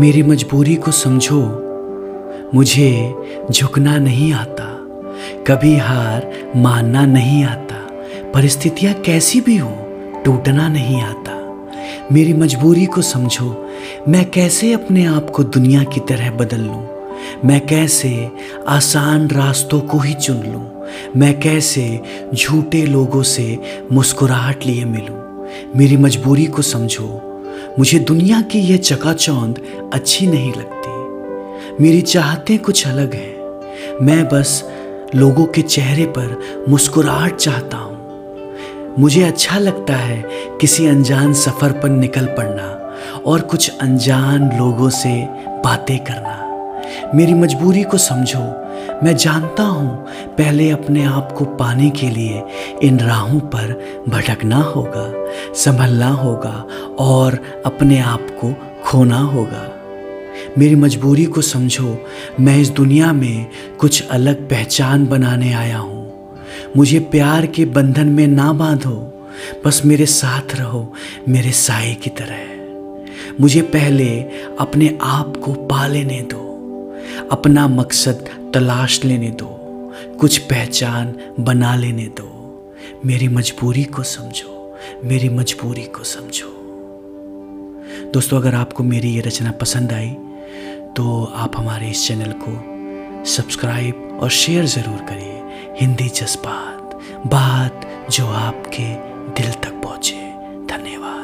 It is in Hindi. मेरी मजबूरी को समझो, मुझे झुकना नहीं आता, कभी हार मानना नहीं आता, परिस्थितियाँ कैसी भी हो टूटना नहीं आता। मेरी मजबूरी को समझो, मैं कैसे अपने आप को दुनिया की तरह बदल लूँ, मैं कैसे आसान रास्तों को ही चुन लूँ, मैं कैसे झूठे लोगों से मुस्कुराहट लिए मिलूँ। मेरी मजबूरी को समझो, मुझे दुनिया की यह चकाचौंध अच्छी नहीं लगती, मेरी चाहतें कुछ अलग हैं, मैं बस लोगों के चेहरे पर मुस्कुराहट चाहता हूँ। मुझे अच्छा लगता है किसी अनजान सफ़र पर निकल पड़ना और कुछ अनजान लोगों से बातें करना। मेरी मजबूरी को समझो, मैं जानता हूँ पहले अपने आप को पाने के लिए इन राहों पर भटकना होगा, संभलना होगा और अपने आप को खोना होगा। मेरी मजबूरी को समझो, मैं इस दुनिया में कुछ अलग पहचान बनाने आया हूँ। मुझे प्यार के बंधन में ना बांधो, बस मेरे साथ रहो मेरे साए की तरह। मुझे पहले अपने आप को पा लेने दो, अपना मकसद तलाश लेने दो, कुछ पहचान बना लेने दो। मेरी मजबूरी को समझो, मेरी मजबूरी को समझो। दोस्तों, अगर आपको मेरी ये रचना पसंद आई तो आप हमारे इस चैनल को सब्सक्राइब और शेयर ज़रूर करिए। हिंदी जज्बात, बात जो आपके दिल तक पहुँचे। धन्यवाद।